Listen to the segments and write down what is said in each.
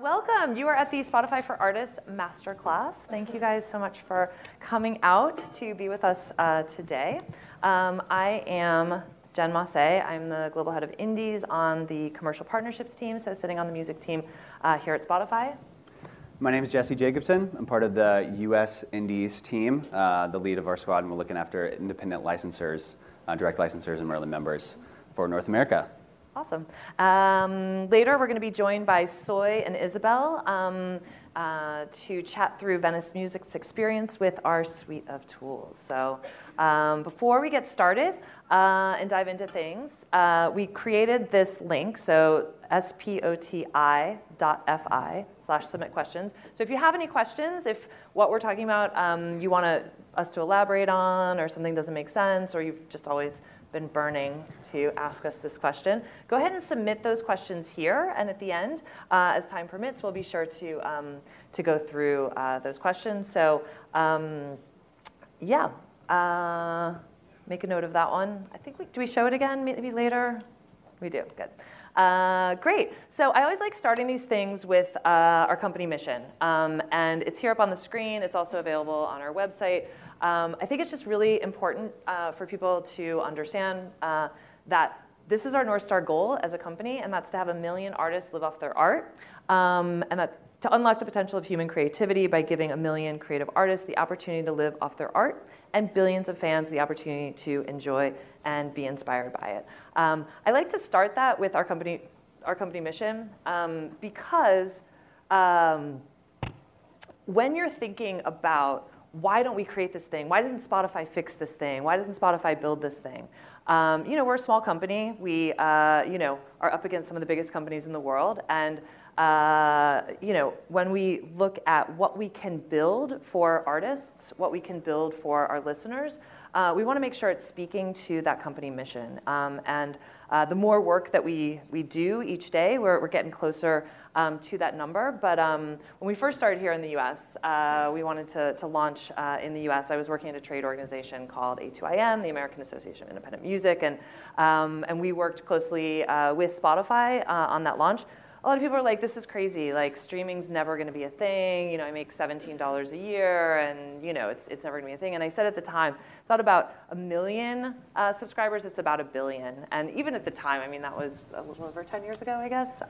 Welcome. You are at the Spotify for Artists Masterclass. Thank you guys so much for coming out to be with us today. I am Jen Masset. I'm the global head of indies on the commercial partnerships team, so sitting on the music team here at Spotify. My name is Jesse Jacobsen. I'm part of the U.S. indies team, the lead of our squad, and we're looking after independent licensors, direct licensors and Merlin members for North America. Awesome. Later, we're going to be joined by Soy and Isabel to chat through Venice Music's experience with our suite of tools. So before we get started and dive into things, we created this link, so spoti.fi/submit questions. So if you have any questions, if what we're talking about you want us to elaborate on, or something doesn't make sense, or you've just always been burning to ask us this question, go ahead and submit those questions here, and at the end, as time permits, we'll be sure to go through those questions. So yeah, make a note of that one. I think do we show it again maybe later? We do, good. Great. So I always like starting these things with our company mission, and it's here up on the screen. It's also available on our website. I think it's just really important for people to understand that this is our North Star goal as a company, and that's to have 1 million artists live off their art, and that's to unlock the potential of human creativity by giving 1 million creative artists the opportunity to live off their art, and billions of fans the opportunity to enjoy and be inspired by it. I like to start that with our company mission, because when you're thinking about why don't we create this thing? Why doesn't Spotify fix this thing? Why doesn't Spotify build this thing? You know, we're a small company. We, you know, are up against some of the biggest companies in the world, and you know, when we look at what we can build for artists, what we can build for our listeners, we want to make sure it's speaking to that company mission. The more work that we do each day, we're getting closer to that number. But when we first started here in the US, we wanted to launch in the US. I was working at a trade organization called A2IM, the American Association of Independent Music, and we worked closely with Spotify on that launch. A lot of people are like, this is crazy, like streaming's never gonna be a thing, you know, I make $17 a year, and you know, it's never gonna be a thing. And I said at the time, it's not about 1 million subscribers, it's about 1 billion. And even at the time, I mean, that was a little over 10 years ago, I guess.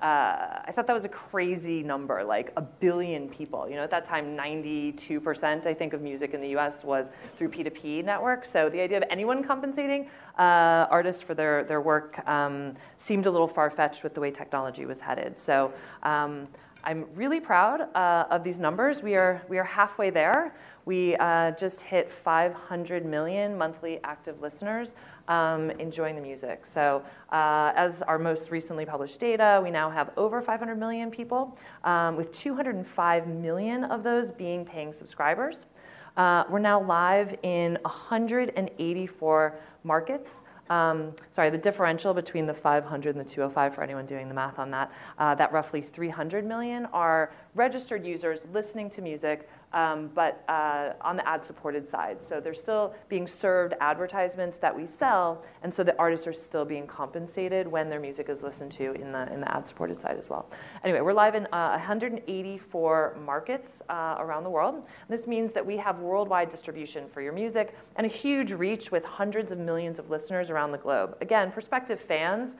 I thought that was a crazy number, like 1 billion people. You know, at that time, 92%, I think, of music in the US was through P2P networks. So the idea of anyone compensating artists for their work seemed a little far-fetched with the way technology was headed. So I'm really proud of these numbers. We are halfway there. We just hit 500 million monthly active listeners enjoying the music. So as our most recently published data, we now have over 500 million people, with 205 million of those being paying subscribers. We're now live in 184 markets. Sorry, the differential between the 500 and the 205, for anyone doing the math on that, that roughly 300 million are registered users listening to music, but on the ad-supported side. So they're still being served advertisements that we sell, and so the artists are still being compensated when their music is listened to in the ad-supported side as well. Anyway, we're live in 184 markets around the world. This means that we have worldwide distribution for your music and a huge reach with hundreds of millions of listeners around the globe. Again, prospective fans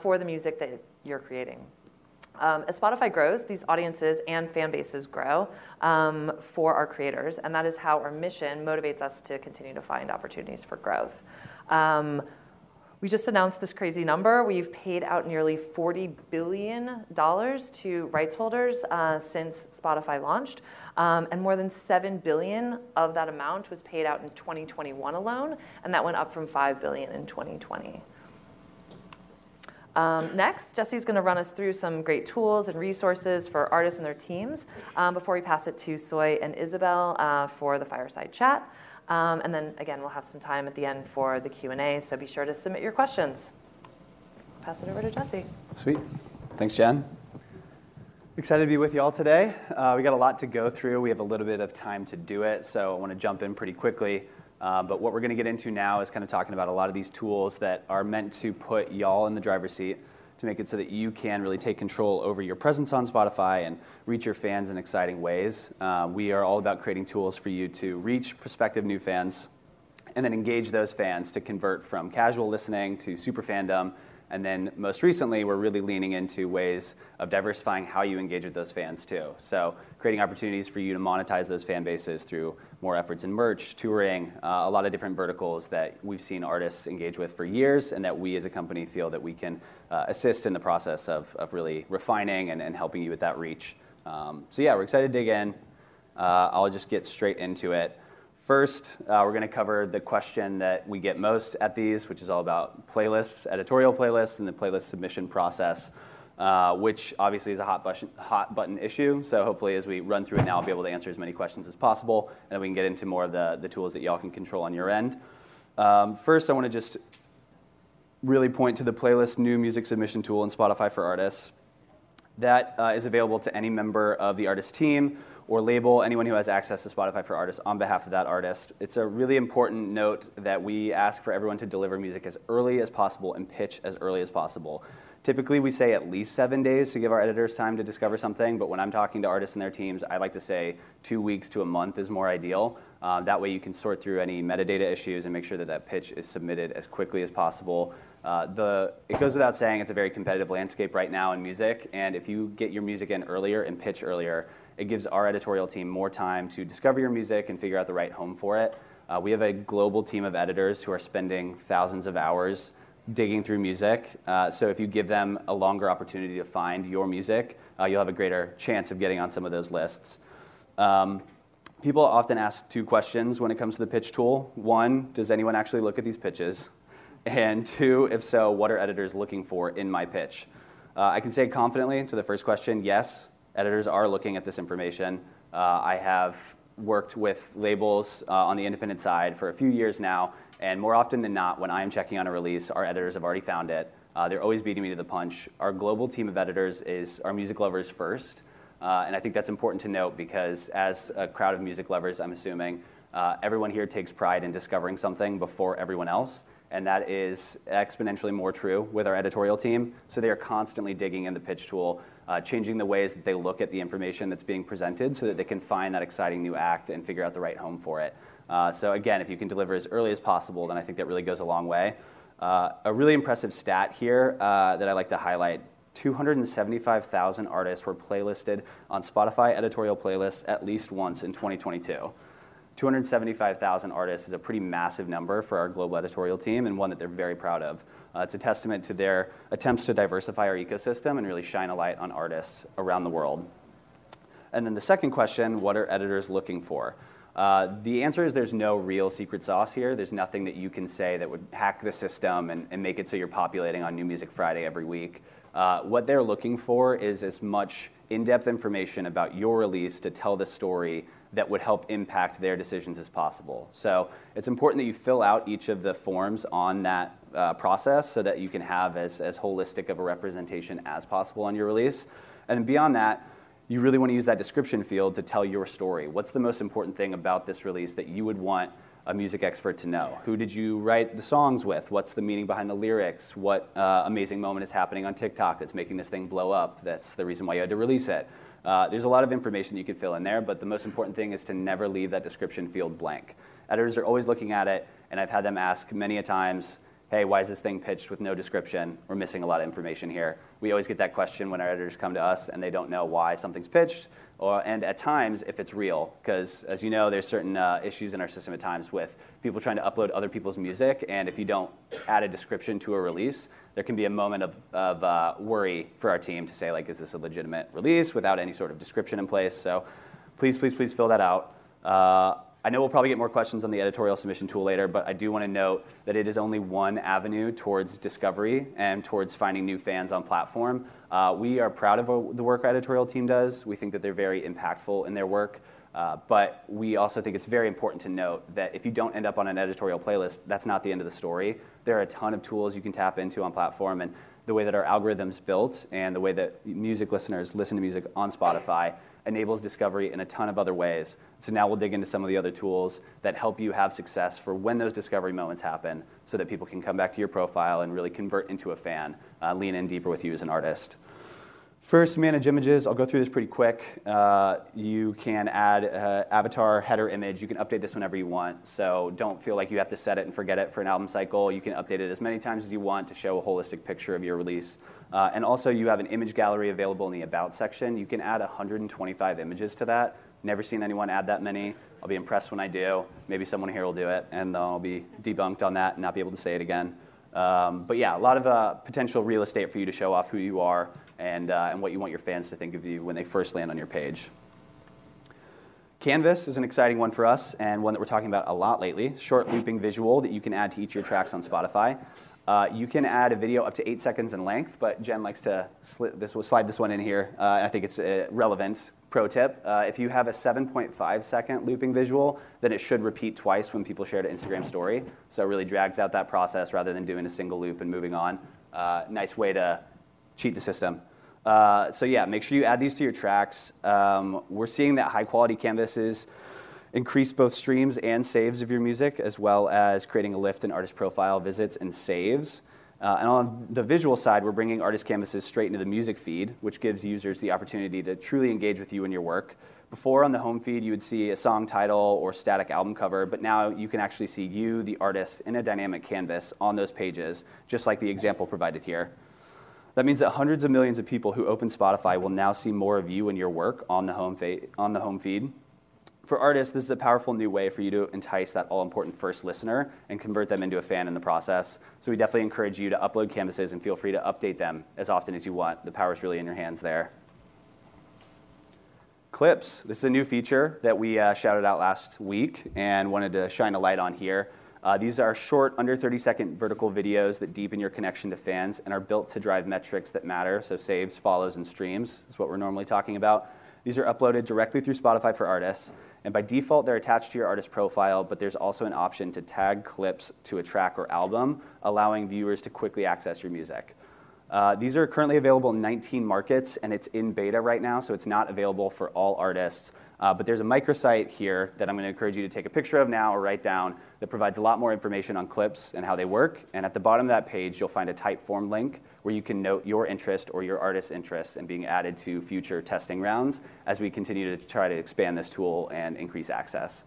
for the music that you're creating. As Spotify grows, these audiences and fan bases grow for our creators, and that is how our mission motivates us to continue to find opportunities for growth. We just announced this crazy number. We've paid out nearly $40 billion to rights holders since Spotify launched, and more than $7 billion of that amount was paid out in 2021 alone, and that went up from $5 billion in 2020. Next, Jesse's going to run us through some great tools and resources for artists and their teams before we pass it to Soy and Isabel for the fireside chat. And then, again, we'll have some time at the end for the Q&A, so be sure to submit your questions. Pass it over to Jesse. Sweet. Thanks, Jen. Excited to be with you all today. We got a lot to go through. We have a little bit of time to do it, so I want to jump in pretty quickly. But what we're going to get into now is kind of talking about a lot of these tools that are meant to put y'all in the driver's seat to make it so that you can really take control over your presence on Spotify and reach your fans in exciting ways. We are all about creating tools for you to reach prospective new fans and then engage those fans to convert from casual listening to super fandom. And then most recently, we're really leaning into ways of diversifying how you engage with those fans too. So creating opportunities for you to monetize those fan bases through more efforts in merch, touring, a lot of different verticals that we've seen artists engage with for years and that we as a company feel that we can assist in the process of really refining and helping you with that reach. So yeah, we're excited to dig in. I'll just get straight into it. First, we're going to cover the question that we get most at these, which is all about playlists, editorial playlists, and the playlist submission process, which obviously is a hot button issue. So hopefully as we run through it now, I'll be able to answer as many questions as possible, and then we can get into more of the tools that y'all can control on your end. First, I want to just really point to the playlist new music submission tool in Spotify for Artists. That is available to any member of the artist team or label, anyone who has access to Spotify for Artists on behalf of that artist. It's a really important note that we ask for everyone to deliver music as early as possible and pitch as early as possible. Typically, we say at least 7 days to give our editors time to discover something, but when I'm talking to artists and their teams, I like to say 2 weeks to a month is more ideal. That way you can sort through any metadata issues and make sure that that pitch is submitted as quickly as possible. It goes without saying it's a very competitive landscape right now in music, and if you get your music in earlier and pitch earlier, it gives our editorial team more time to discover your music and figure out the right home for it. We have a global team of editors who are spending thousands of hours digging through music. So if you give them a longer opportunity to find your music, you'll have a greater chance of getting on some of those lists. People often ask two questions when it comes to the pitch tool. One, does anyone actually look at these pitches? And two, if so, what are editors looking for in my pitch? I can say confidently to the first question, yes. Editors are looking at this information. I have worked with labels on the independent side for a few years now, and more often than not, when I'm checking on a release, our editors have already found it. They're always beating me to the punch. Our global team of editors is our music lovers first, and I think that's important to note because as a crowd of music lovers, I'm assuming, everyone here takes pride in discovering something before everyone else, and that is exponentially more true with our editorial team. So they are constantly digging in the pitch tool, changing the ways that they look at the information that's being presented so that they can find that exciting new act and figure out the right home for it. So again, if you can deliver as early as possible, then I think that really goes a long way. A really impressive stat here that I like to highlight, 275,000 artists were playlisted on Spotify editorial playlists at least once in 2022. 275,000 artists is a pretty massive number for our global editorial team and one that they're very proud of. It's a testament to their attempts to diversify our ecosystem and really shine a light on artists around the world. And then the second question, what are editors looking for? The answer is there's no real secret sauce here. There's nothing that you can say that would hack the system and make it so you're populating on New Music Friday every week. What they're looking for is as much in-depth information about your release to tell the story that would help impact their decisions as possible. So it's important that you fill out each of the forms on that process so that you can have as holistic of a representation as possible on your release. And beyond that, you really want to use that description field to tell your story. What's the most important thing about this release that you would want a music expert to know? Who did you write the songs with? What's the meaning behind the lyrics? What amazing moment is happening on TikTok that's making this thing blow up? That's the reason why you had to release it. There's a lot of information that you could fill in there, but the most important thing is to never leave that description field blank. Editors are always looking at it, and I've had them ask many a times, hey, why is this thing pitched with no description? We're missing a lot of information here. We always get that question when our editors come to us and they don't know why something's pitched, and at times, if it's real, because as you know, there's certain issues in our system at times with people trying to upload other people's music, and if you don't add a description to a release, there can be a moment of worry for our team to say, like, is this a legitimate release without any sort of description in place? So please, please, please fill that out. I know we'll probably get more questions on the editorial submission tool later, but I do want to note that it is only one avenue towards discovery and towards finding new fans on platform. We are proud of the work our editorial team does. We think that they're very impactful in their work, but we also think it's very important to note that if you don't end up on an editorial playlist, that's not the end of the story. There are a ton of tools you can tap into on platform, and the way that our algorithm's built and the way that music listeners listen to music on Spotify enables discovery in a ton of other ways. So now we'll dig into some of the other tools that help you have success for when those discovery moments happen so that people can come back to your profile and really convert into a fan, lean in deeper with you as an artist. First, manage images. I'll go through this pretty quick. You can add avatar, header, image. You can update this whenever you want, so don't feel like you have to set it and forget it for an album cycle. You can update it as many times as you want to show a holistic picture of your release. And also, you have an image gallery available in the About section. You can add 125 images to that. Never seen anyone add that many. I'll be impressed when I do. Maybe someone here will do it, and I'll be debunked on that and not be able to say it again. But yeah, a lot of potential real estate for you to show off who you are and what you want your fans to think of you when they first land on your page. Canvas is an exciting one for us and one that we're talking about a lot lately. Short looping visual that you can add to each of your tracks on Spotify. You can add a video up to 8 seconds in length, but Jen likes to slide this one in here. And I think it's relevant. Pro tip, if you have a 7.5-second looping visual, then it should repeat twice when people share to Instagram story. So it really drags out that process rather than doing a single loop and moving on. Nice way to cheat the system. So yeah, make sure you add these to your tracks. We're seeing that high-quality canvases increase both streams and saves of your music, as well as creating a lift in artist profile visits and saves. And on the visual side, we're bringing artist canvases straight into the music feed, which gives users the opportunity to truly engage with you and your work. Before, on the home feed, you would see a song title or static album cover, but now you can actually see you, the artist, in a dynamic canvas on those pages, just like the example provided here. That means that hundreds of millions of people who open Spotify will now see more of you and your work on the home feed. For artists, this is a powerful new way for you to entice that all-important first listener and convert them into a fan in the process. So we definitely encourage you to upload canvases and feel free to update them as often as you want. The power's really in your hands there. Clips. This is a new feature that we shouted out last week and wanted to shine a light on here. These are short, under 30-second vertical videos that deepen your connection to fans and are built to drive metrics that matter, so saves, follows, and streams is what we're normally talking about. These are uploaded directly through Spotify for Artists. And by default, they're attached to your artist profile, but there's also an option to tag clips to a track or album, allowing viewers to quickly access your music. These are currently available in 19 markets, and it's in beta right now, so it's not available for all artists. But there's a microsite here that I'm going to encourage you to take a picture of now or write down that provides a lot more information on clips and how they work. And at the bottom of that page, you'll find a type form link where you can note your interest or your artist's interest in being added to future testing rounds as we continue to try to expand this tool and increase access.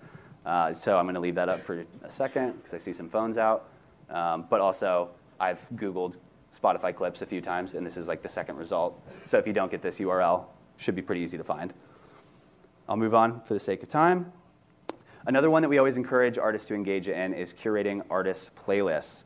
So I'm going to leave that up for a second because I see some phones out. But also, I've Googled Spotify clips a few times, and this is like the second result. So if you don't get this URL, it should be pretty easy to find. I'll move on for the sake of time. Another one that we always encourage artists to engage in is curating artists' playlists.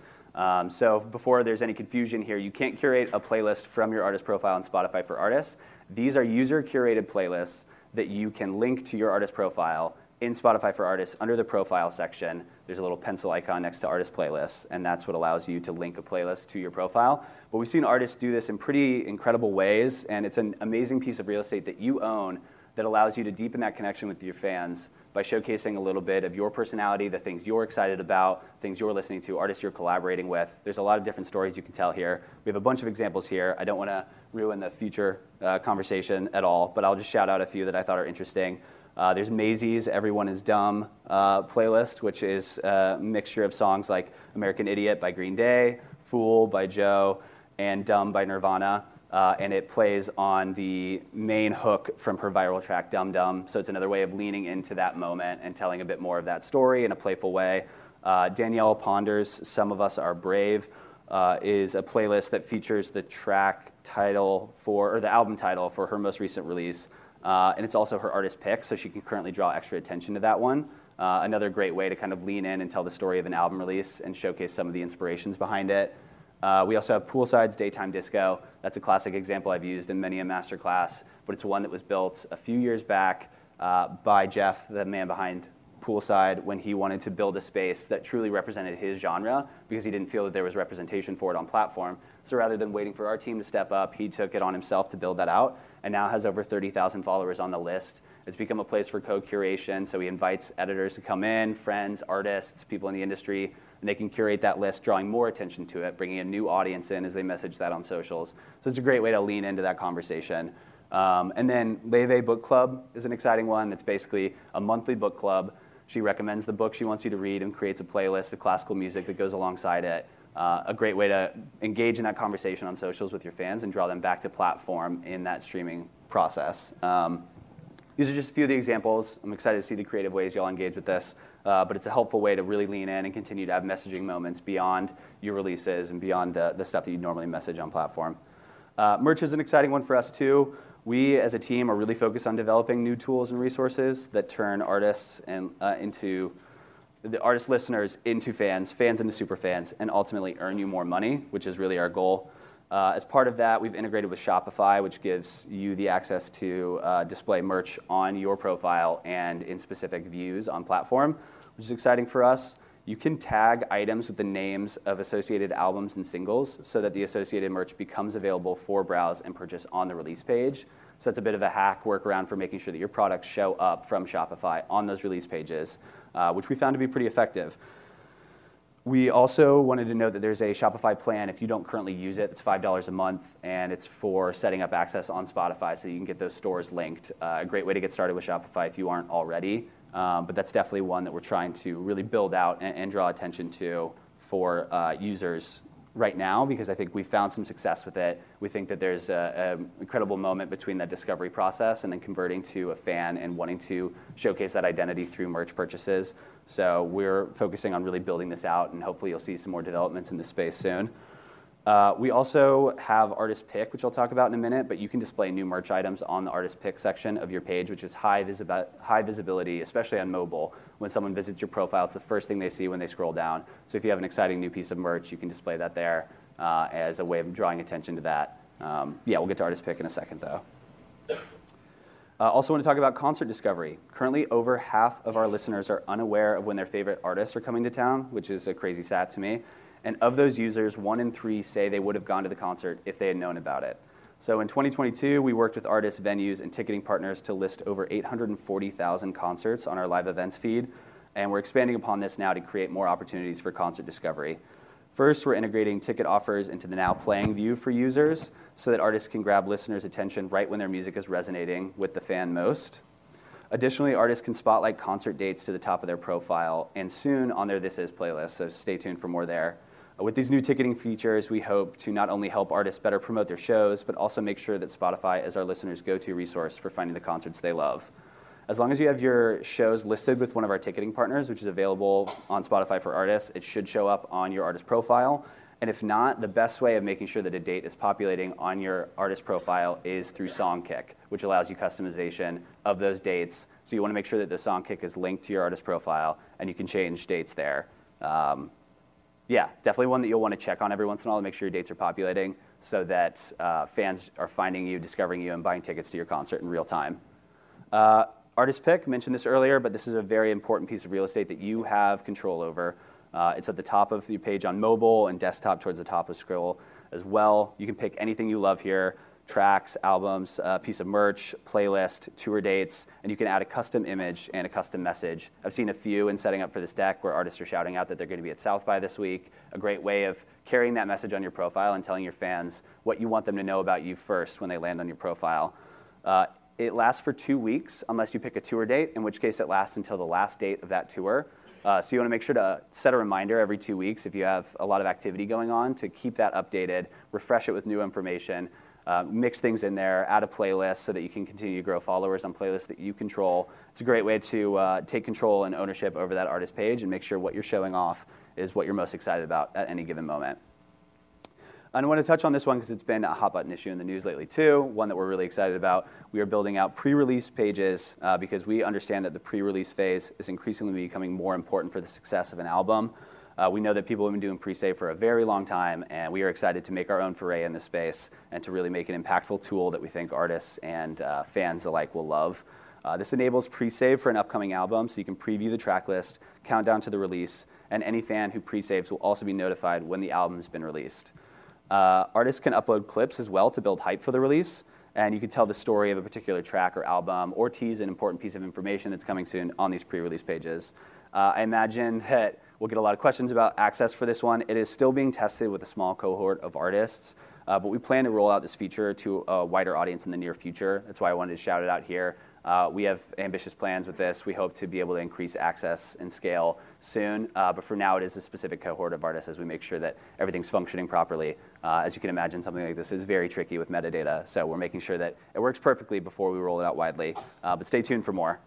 So before there's any confusion here, you can't curate a playlist from your artist profile on Spotify for Artists. These are user-curated playlists that you can link to your artist profile in Spotify for Artists under the profile section. There's a little pencil icon next to artist playlists, and that's what allows you to link a playlist to your profile. But we've seen artists do this in pretty incredible ways, and it's an amazing piece of real estate that you own that allows you to deepen that connection with your fans by showcasing a little bit of your personality, the things you're excited about, things you're listening to, artists you're collaborating with. There's a lot of different stories you can tell here. We have a bunch of examples here. I don't want to ruin the future conversation at all, but I'll just shout out a few that I thought are interesting. There's Maisie's Everyone Is Dumb playlist, which is a mixture of songs like American Idiot by Green Day, Fool by Joe, and Dumb by Nirvana. And it plays on the main hook from her viral track, Dum Dum. So it's another way of leaning into that moment and telling a bit more of that story in a playful way. Danielle Ponder's Some of Us Are Brave is a playlist that features the track title or the album title for her most recent release. And it's also her artist pick, so she can currently draw extra attention to that one. Another great way to kind of lean in and tell the story of an album release and showcase some of the inspirations behind it. We also have Poolside's Daytime Disco. That's a classic example I've used in many a masterclass, but it's one that was built a few years back by Jeff, the man behind Poolside, when he wanted to build a space that truly represented his genre because he didn't feel that there was representation for it on platform. So rather than waiting for our team to step up, he took it on himself to build that out and now has over 30,000 followers on the list. It's become a place for co-curation, so he invites editors to come in, friends, artists, people in the industry, and they can curate that list, drawing more attention to it, bringing a new audience in as they message that on socials. So it's a great way to lean into that conversation. And then Leve Book Club is an exciting one. It's basically a monthly book club. She recommends the book she wants you to read and creates a playlist of classical music that goes alongside it. A great way to engage in that conversation on socials with your fans and draw them back to platform in that streaming process. These are just a few of the examples. I'm excited to see the creative ways y'all engage with this, but it's a helpful way to really lean in and continue to have messaging moments beyond your releases and beyond the stuff that you normally message on platform. Merch is an exciting one for us too. We as a team are really focused on developing new tools and resources that turn artists and listeners into fans, fans into super fans, and ultimately earn you more money, which is really our goal. As part of that, we've integrated with Shopify, which gives you the access to display merch on your profile and in specific views on platform, which is exciting for us. You can tag items with the names of associated albums and singles so that the associated merch becomes available for browse and purchase on the release page. So that's a bit of a hack workaround for making sure that your products show up from Shopify on those release pages, which we found to be pretty effective. We also wanted to note that there's a Shopify plan. If you don't currently use it, it's $5 a month, and it's for setting up access on Spotify so you can get those stores linked. A great way to get started with Shopify if you aren't already. But that's definitely one that we're trying to really build out and draw attention to for users right now, because I think we found some success with it. We think that there's an incredible moment between that discovery process and then converting to a fan and wanting to showcase that identity through merch purchases. So we're focusing on really building this out, and hopefully you'll see some more developments in this space soon. We also have Artist Pick, which I'll talk about in a minute, but you can display new merch items on the Artist Pick section of your page, which is high visibility, especially on mobile. When someone visits your profile, it's the first thing they see when they scroll down. So if you have an exciting new piece of merch, you can display that there as a way of drawing attention to that. Yeah, we'll get to Artist Pick in a second, though. Also want to talk about concert discovery. Currently, over half of our listeners are unaware of when their favorite artists are coming to town, which is a crazy stat to me. And of those users, 1 in 3 say they would have gone to the concert if they had known about it. So in 2022, we worked with artists, venues, and ticketing partners to list over 840,000 concerts on our live events feed. And we're expanding upon this now to create more opportunities for concert discovery. First, we're integrating ticket offers into the Now Playing view for users so that artists can grab listeners' attention right when their music is resonating with the fan most. Additionally, artists can spotlight concert dates to the top of their profile and soon on their This Is playlist, so stay tuned for more there. With these new ticketing features, we hope to not only help artists better promote their shows, but also make sure that Spotify is our listeners' go-to resource for finding the concerts they love. As long as you have your shows listed with one of our ticketing partners, which is available on Spotify for Artists, it should show up on your artist profile. And if not, the best way of making sure that a date is populating on your artist profile is through Songkick, which allows you customization of those dates. So you want to make sure that the Songkick is linked to your artist profile, and you can change dates there. Yeah, definitely one that you'll want to check on every once in a while to make sure your dates are populating so that fans are finding you, discovering you, and buying tickets to your concert in real time. Artist Pick, mentioned this earlier, but this is a very important piece of real estate that you have control over. It's at the top of the page on mobile and desktop towards the top of scroll as well. You can pick anything you love here, tracks, albums, a piece of merch, playlist, tour dates, and you can add a custom image and a custom message. I've seen a few in setting up for this deck where artists are shouting out that they're going to be at South by this week. A great way of carrying that message on your profile and telling your fans what you want them to know about you first when they land on your profile. It lasts for 2 weeks unless you pick a tour date, in which case it lasts until the last date of that tour. So you want to make sure to set a reminder every 2 weeks if you have a lot of activity going on to keep that updated, refresh it with new information, mix things in there, add a playlist so that you can continue to grow followers on playlists that you control. It's a great way to take control and ownership over that artist page and make sure what you're showing off is what you're most excited about at any given moment. And I want to touch on this one because it's been a hot button issue in the news lately too, one that we're really excited about. We are building out pre-release pages because we understand that the pre-release phase is increasingly becoming more important for the success of an album. We know that people have been doing pre-save for a very long time, and we are excited to make our own foray in this space and to really make an impactful tool that we think artists and fans alike will love. This enables pre-save for an upcoming album, so you can preview the track list, count down to the release, and any fan who pre-saves will also be notified when the album's been released. Artists can upload clips as well to build hype for the release, and you can tell the story of a particular track or album or tease an important piece of information that's coming soon on these pre-release pages. I imagine that We'll get a lot of questions about access for this one. It is still being tested with a small cohort of artists, but we plan to roll out this feature to a wider audience in the near future. That's why I wanted to shout it out here. We have ambitious plans with this. We hope to be able to increase access and scale soon, but for now it is a specific cohort of artists as we make sure that everything's functioning properly. As you can imagine, something like this is very tricky with metadata, so we're making sure that it works perfectly before we roll it out widely, but stay tuned for more.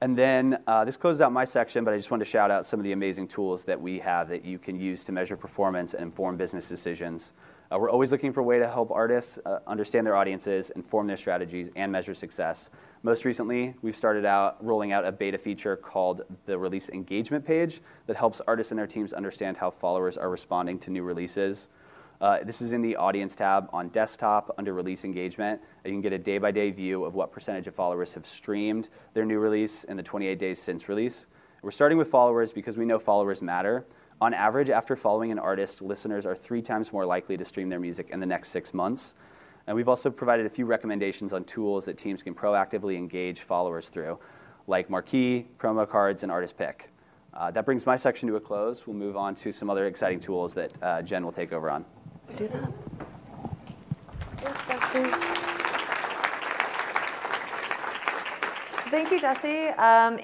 And then this closes out my section, but I just wanted to shout out some of the amazing tools that we have that you can use to measure performance and inform business decisions. We're always looking for a way to help artists understand their audiences, inform their strategies, and measure success. Most recently, we've started out rolling out a beta feature called the Release Engagement Page that helps artists and their teams understand how followers are responding to new releases. This is in the Audience tab on desktop under Release Engagement. You can get a day-by-day view of what percentage of followers have streamed their new release in the 28 days since release. We're starting with followers because we know followers matter. On average, after following an artist, listeners are 3 times more likely to stream their music in the next 6 months. And we've also provided a few recommendations on tools that teams can proactively engage followers through, like Marquee, Promo Cards, and Artist Pick. That brings my section to a close. We'll move on to some other exciting tools that Jen will take over on. Do that. Thank you, Jesse.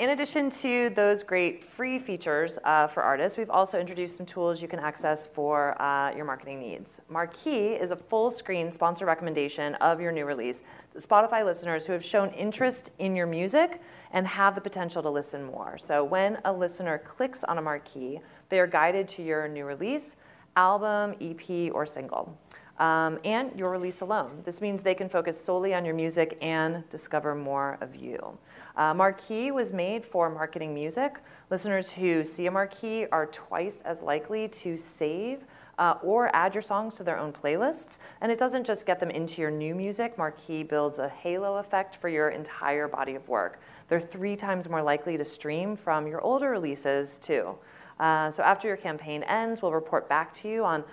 In addition to those great free features for artists, we've also introduced some tools you can access for your marketing needs. Marquee is a full-screen sponsor recommendation of your new release to Spotify listeners who have shown interest in your music and have the potential to listen more. So when a listener clicks on a marquee, they are guided to your new release, album, EP, or single, and your release alone. This means they can focus solely on your music and discover more of you. Marquee was made for marketing music. Listeners who see a marquee are 2x as likely to save or add your songs to their own playlists. And it doesn't just get them into your new music. Marquee builds a halo effect for your entire body of work. They're 3 times more likely to stream from your older releases, too. So after your campaign ends, we'll report back to you on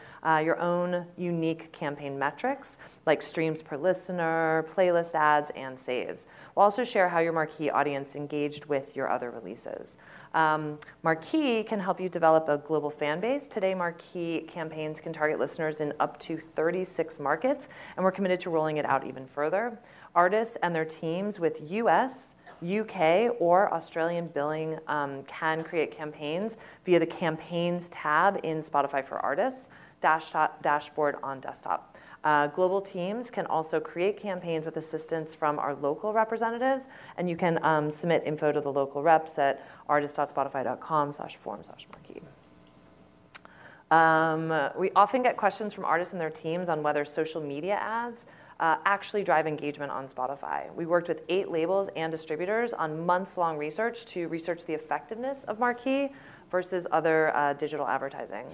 your own unique campaign metrics, like streams per listener, playlist ads, and saves. We'll also share how your Marquee audience engaged with your other releases. Marquee can help you develop a global fan base. Today, Marquee campaigns can target listeners in up to 36 markets, and we're committed to rolling it out even further. Artists and their teams with US, UK, or Australian billing can create campaigns via the Campaigns tab in Spotify for Artists, dashboard on desktop. Global teams can also create campaigns with assistance from our local representatives, and you can submit info to the local reps at artist.spotify.com/form/marquee. We often get questions from artists and their teams on whether social media ads actually drive engagement on Spotify. We worked with 8 labels and distributors on months-long research to research the effectiveness of Marquee versus other digital advertising.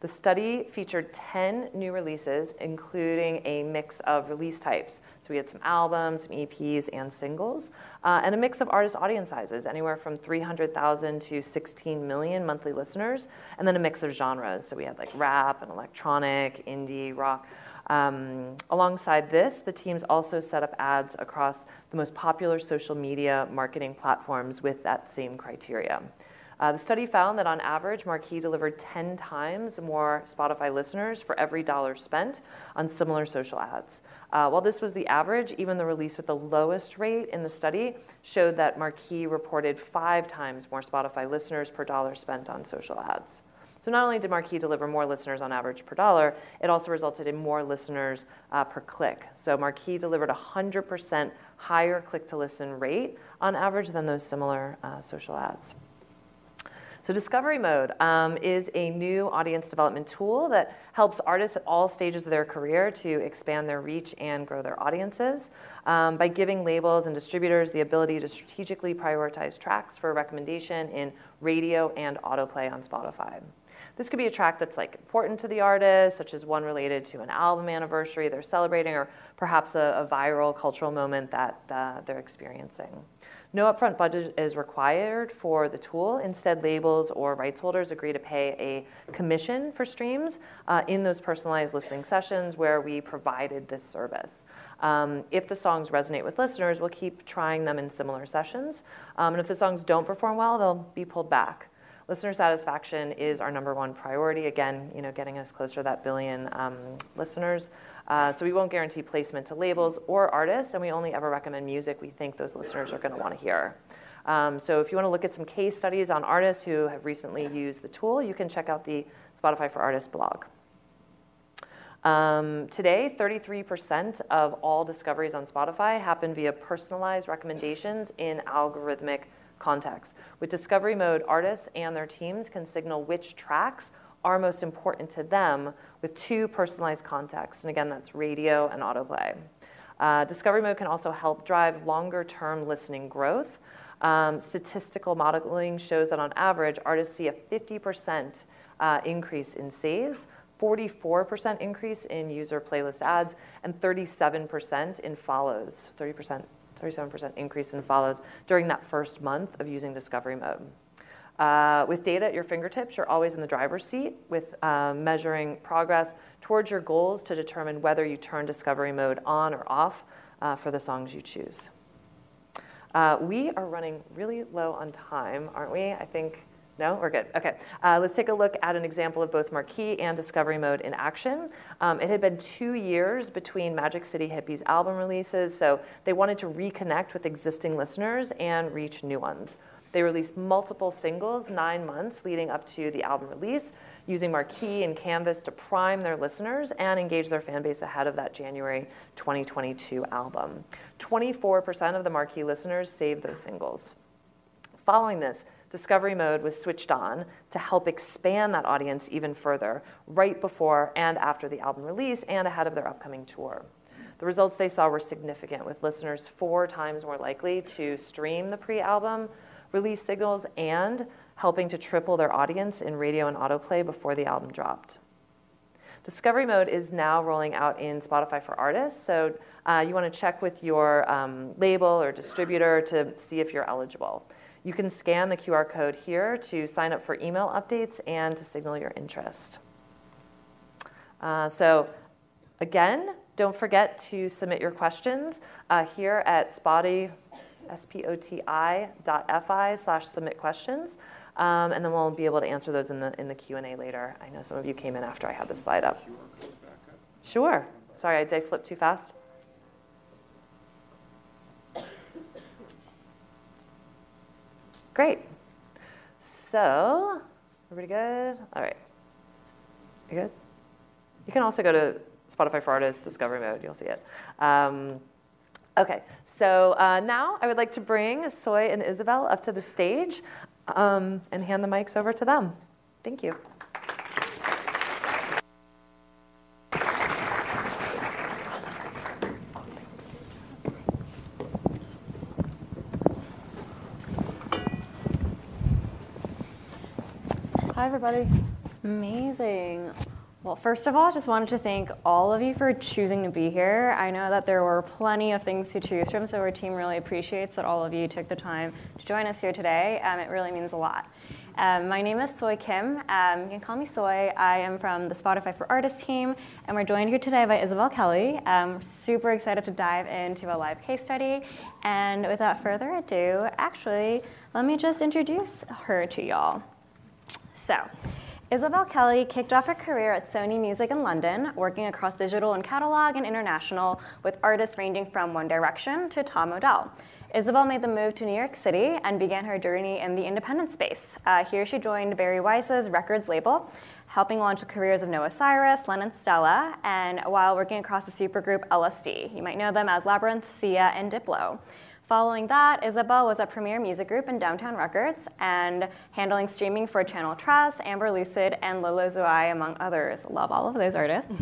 The study featured 10 new releases, including a mix of release types. So we had some albums, some EPs, and singles, and a mix of artist audience sizes, anywhere from 300,000 to 16 million monthly listeners, and then a mix of genres. So we had like rap and electronic, indie, rock. Alongside this, the teams also set up ads across the most popular social media marketing platforms with that same criteria. The study found that on average, Marquee delivered 10 times more Spotify listeners for every dollar spent on similar social ads. While this was the average, even the release with the lowest rate in the study showed that Marquee reported 5 times more Spotify listeners per dollar spent on social ads. So not only did Marquee deliver more listeners on average per dollar, it also resulted in more listeners per click. So Marquee delivered 100% higher click-to-listen rate on average than those similar social ads. So Discovery Mode is a new audience development tool that helps artists at all stages of their career to expand their reach and grow their audiences. By giving labels and distributors the ability to strategically prioritize tracks for recommendation in radio and autoplay on Spotify. This could be a track that's like important to the artist, such as one related to an album anniversary they're celebrating, or perhaps a viral cultural moment that they're experiencing. No upfront budget is required for the tool. Instead, labels or rights holders agree to pay a commission for streams in those personalized listening sessions where we provided this service. If the songs resonate with listeners, we'll keep trying them in similar sessions. And if the songs don't perform well, they'll be pulled back. Listener satisfaction is our number one priority. Again, you know, getting us closer to that billion listeners. So we won't guarantee placement to labels or artists, and we only ever recommend music we think those listeners are going to want to hear. So if you want to look at some case studies on artists who have recently used the tool, you can check out the Spotify for Artists blog. Today, 33% of all discoveries on Spotify happen via personalized recommendations in algorithmic context. With discovery mode, artists and their teams can signal which tracks are most important to them with two personalized contexts. And again, that's radio and autoplay. Discovery mode can also help drive longer-term listening growth. Statistical modeling shows that on average, artists see a 50% increase in saves, 44% increase in user playlist ads, and 37% in follows, 37% increase in follows during that first month of using discovery mode. With data at your fingertips, you're always in the driver's seat with measuring progress towards your goals to determine whether you turn discovery mode on or off for the songs you choose. We are running really low on time, aren't we? I think, no, we're good. Okay, let's take a look at an example of both Marquee and Discovery Mode in action. It had been 2 years between Magic City Hippies album releases, so they wanted to reconnect with existing listeners and reach new ones. They released multiple singles 9 months leading up to the album release, using Marquee and Canvas to prime their listeners and engage their fan base ahead of that January 2022 album. 24% of the Marquee listeners saved those singles. Following this, Discovery Mode was switched on to help expand that audience even further, right before and after the album release and ahead of their upcoming tour. The results they saw were significant, with listeners 4 times more likely to stream the pre-album release signals and helping to triple their audience in radio and autoplay before the album dropped. Discovery Mode is now rolling out in Spotify for Artists, so you want to check with your label or distributor to see if you're eligible. You can scan the QR code here to sign up for email updates and to signal your interest. So again, don't forget to submit your questions here at spoti.fi/submit questions, and then we'll be able to answer those in the Q&A later. I know some of you came in after I had this slide up. Sure. Sorry, did I flip too fast? Great. So, everybody good? All right. You good? You can also go to Spotify for Artists Discovery Mode. You'll see it. Okay, so now I would like to bring Soy and Isabel up to the stage and hand the mics over to them. Thank you. Thanks. Hi, everybody. Amazing. Well, first of all, I just wanted to thank all of you for choosing to be here. I know that there were plenty of things to choose from, so our team really appreciates that all of you took the time to join us here today. It really means a lot. My name is Soy Kim. You can call me Soy. I am from the Spotify for Artists team, and we're joined here today by Isabel Kelly. We're super excited to dive into a live case study. And without further ado, actually, let me just introduce her to y'all. So, Isabel Kelly kicked off her career at Sony Music in London, working across digital and catalog and international with artists ranging from One Direction to Tom Odell. Isabel made the move to New York City and began her journey in the independent space. Here she joined Barry Weiss's records label, helping launch the careers of Noah Cyrus, Lennon Stella, and while working across the supergroup LSD. You might know them as Labyrinth, Sia, and Diplo. Following that, Isabel was at Premier Music Group and Downtown Records and handling streaming for Channel Trust, Amber Lucid, and Lolo Zuai, among others. Love all of those artists.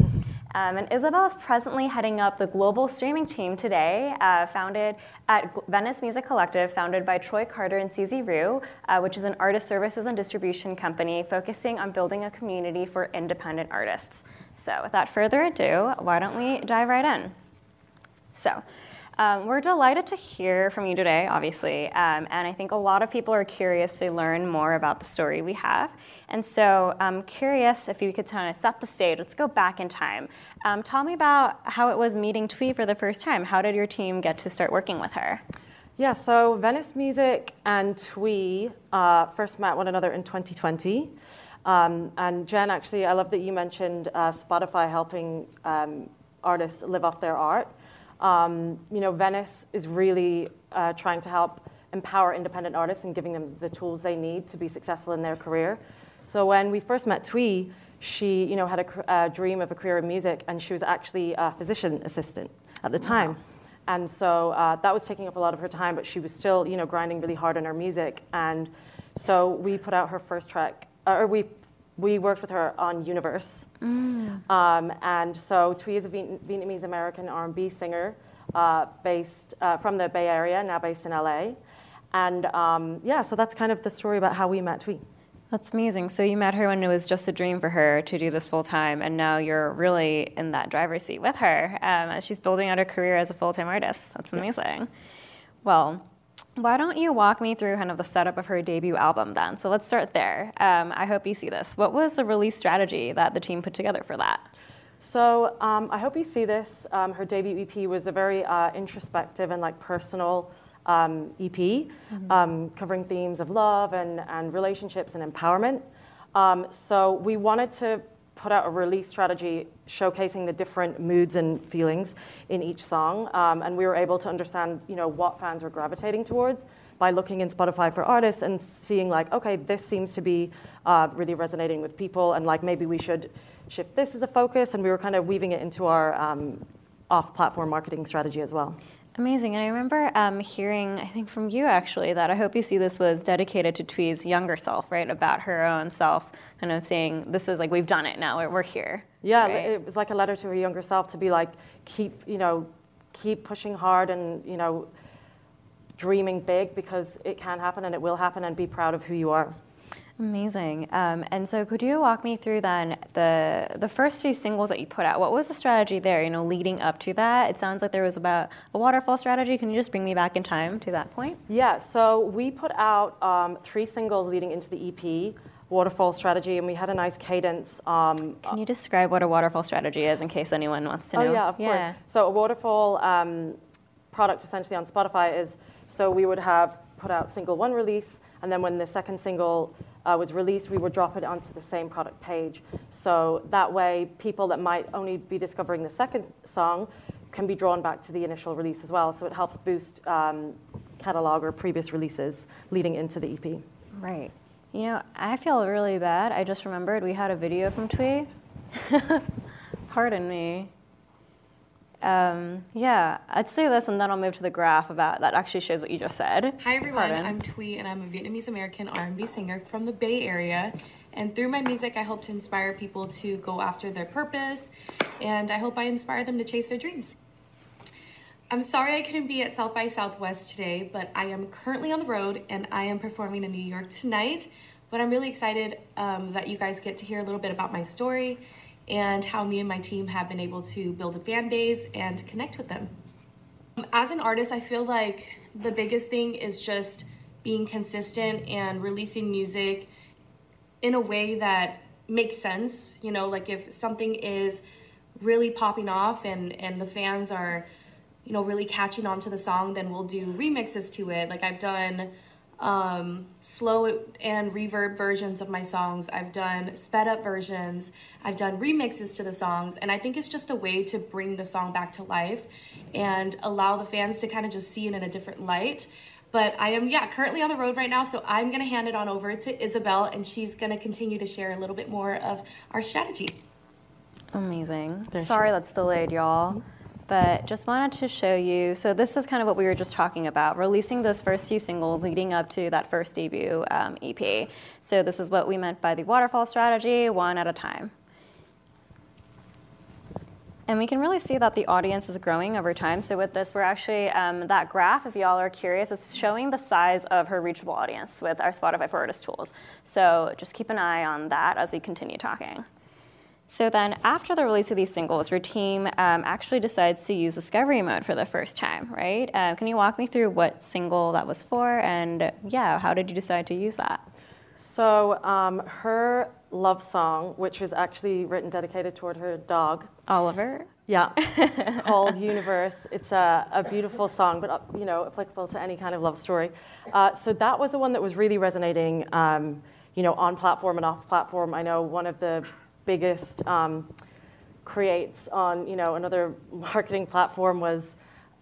And Isabel is presently heading up the global streaming team today, founded at Venice Music Collective, founded by Troy Carter and Susie Rue, which is an artist services and distribution company focusing on building a community for independent artists. So without further ado, why don't we dive right in? So. We're delighted to hear from you today, obviously, and I think a lot of people are curious to learn more about the story we have. And so I'm curious if you could kind of set the stage. Let's go back in time. Tell me about how it was meeting Thuy for the first time. How did your team get to start working with her? Yeah, so Venice Music and Thuy first met one another in 2020. And Jen, actually, I love that you mentioned Spotify helping artists live off their art. You know, Venice is really trying to help empower independent artists and giving them the tools they need to be successful in their career. So when we first met Thuy, she, you know, had a dream of a career in music, and she was actually a physician assistant at the time. Wow. And so that was taking up a lot of her time, but she was still, you know, grinding really hard on her music. And so we put out her first track, or we worked with her on Universe. Mm. And so Thuy is a Vietnamese-American R&B singer based from the Bay Area, now based in LA. And yeah, so that's kind of the story about how we met Thuy. That's amazing. So you met her when it was just a dream for her to do this full time, and now you're really in that driver's seat with her as she's building out her career as a full-time artist. That's amazing. Yeah. Well, why don't you walk me through kind of the setup of her debut album then? So let's start there. I Hope You See This. What was the release strategy that the team put together for that? So I Hope You See This, her debut EP, was a very introspective and like personal EP, mm-hmm. Covering themes of love and relationships and empowerment. So we wanted to put out a release strategy showcasing the different moods and feelings in each song, and we were able to understand, you know, what fans were gravitating towards by looking in Spotify for Artists and seeing like, okay, this seems to be really resonating with people, and like maybe we should shift this as a focus, and we were kind of weaving it into our off-platform marketing strategy as well. Amazing. And I remember hearing, I think from you actually, that I Hope You See This was dedicated to Thuy's younger self, right? About her own self, kind of saying, this is like, we've done it now, we're here. Yeah, right? It was like a letter to her younger self to be like, keep pushing hard and, you know, dreaming big, because it can happen and it will happen, and be proud of who you are. Amazing. And so could you walk me through then the first few singles that you put out? What was the strategy there, you know, leading up to that? It sounds like there was about a waterfall strategy. Can you just bring me back in time to that point? Yeah, so we put out 3 singles leading into the EP, waterfall strategy, and we had a nice cadence. Can you describe what a waterfall strategy is in case anyone wants to know? Oh yeah, of course. So a waterfall product essentially on Spotify is, so we would have put out single 1 release, and then when the second single was released, we would drop it onto the same product page. So that way, people that might only be discovering the second song can be drawn back to the initial release as well. So it helps boost catalog or previous releases leading into the EP. Right. You know, I feel really bad. I just remembered we had a video from Thuy. Pardon me. Yeah, I'd say this and then I'll move to the graph about that actually shows what you just said. Hi everyone, I'm Thuy and I'm a Vietnamese American R&B singer from the Bay Area. And through my music, I hope to inspire people to go after their purpose, and I hope I inspire them to chase their dreams. I'm sorry I couldn't be at South by Southwest today, but I am currently on the road and I am performing in New York tonight. But I'm really excited that you guys get to hear a little bit about my story and how me and my team have been able to build a fan base and connect with them. As an artist, I feel like the biggest thing is just being consistent and releasing music in a way that makes sense. You know, like if something is really popping off and the fans are, you know, really catching on to the song, then we'll do remixes to it. Like I've done slow and reverb versions of my songs, I've done sped up versions, I've done remixes to the songs, and I think it's just a way to bring the song back to life and allow the fans to kind of just see it in a different light. But I am, yeah, currently on the road right now, so I'm gonna hand it on over to Isabel, and she's gonna continue to share a little bit more of our strategy. Amazing. Sorry that's delayed, y'all. But just wanted to show you, so this is kind of what we were just talking about, releasing those first few singles leading up to that first debut EP. So this is what we meant by the waterfall strategy, one at a time. And we can really see that the audience is growing over time. So with this, we're actually, that graph, if y'all are curious, is showing the size of her reachable audience with our Spotify for Artists tools. So just keep an eye on that as we continue talking. So then after the release of these singles, your team actually decides to use discovery mode for the first time, right? Can you walk me through what single that was for, and yeah, how did you decide to use that? So her love song, which was actually written dedicated toward her dog, Oliver. Yeah, called Universe. It's a beautiful song, but you know, applicable to any kind of love story. So that was the one that was really resonating, you know, on platform and off platform. I know one of the biggest creates on, you know, another marketing platform was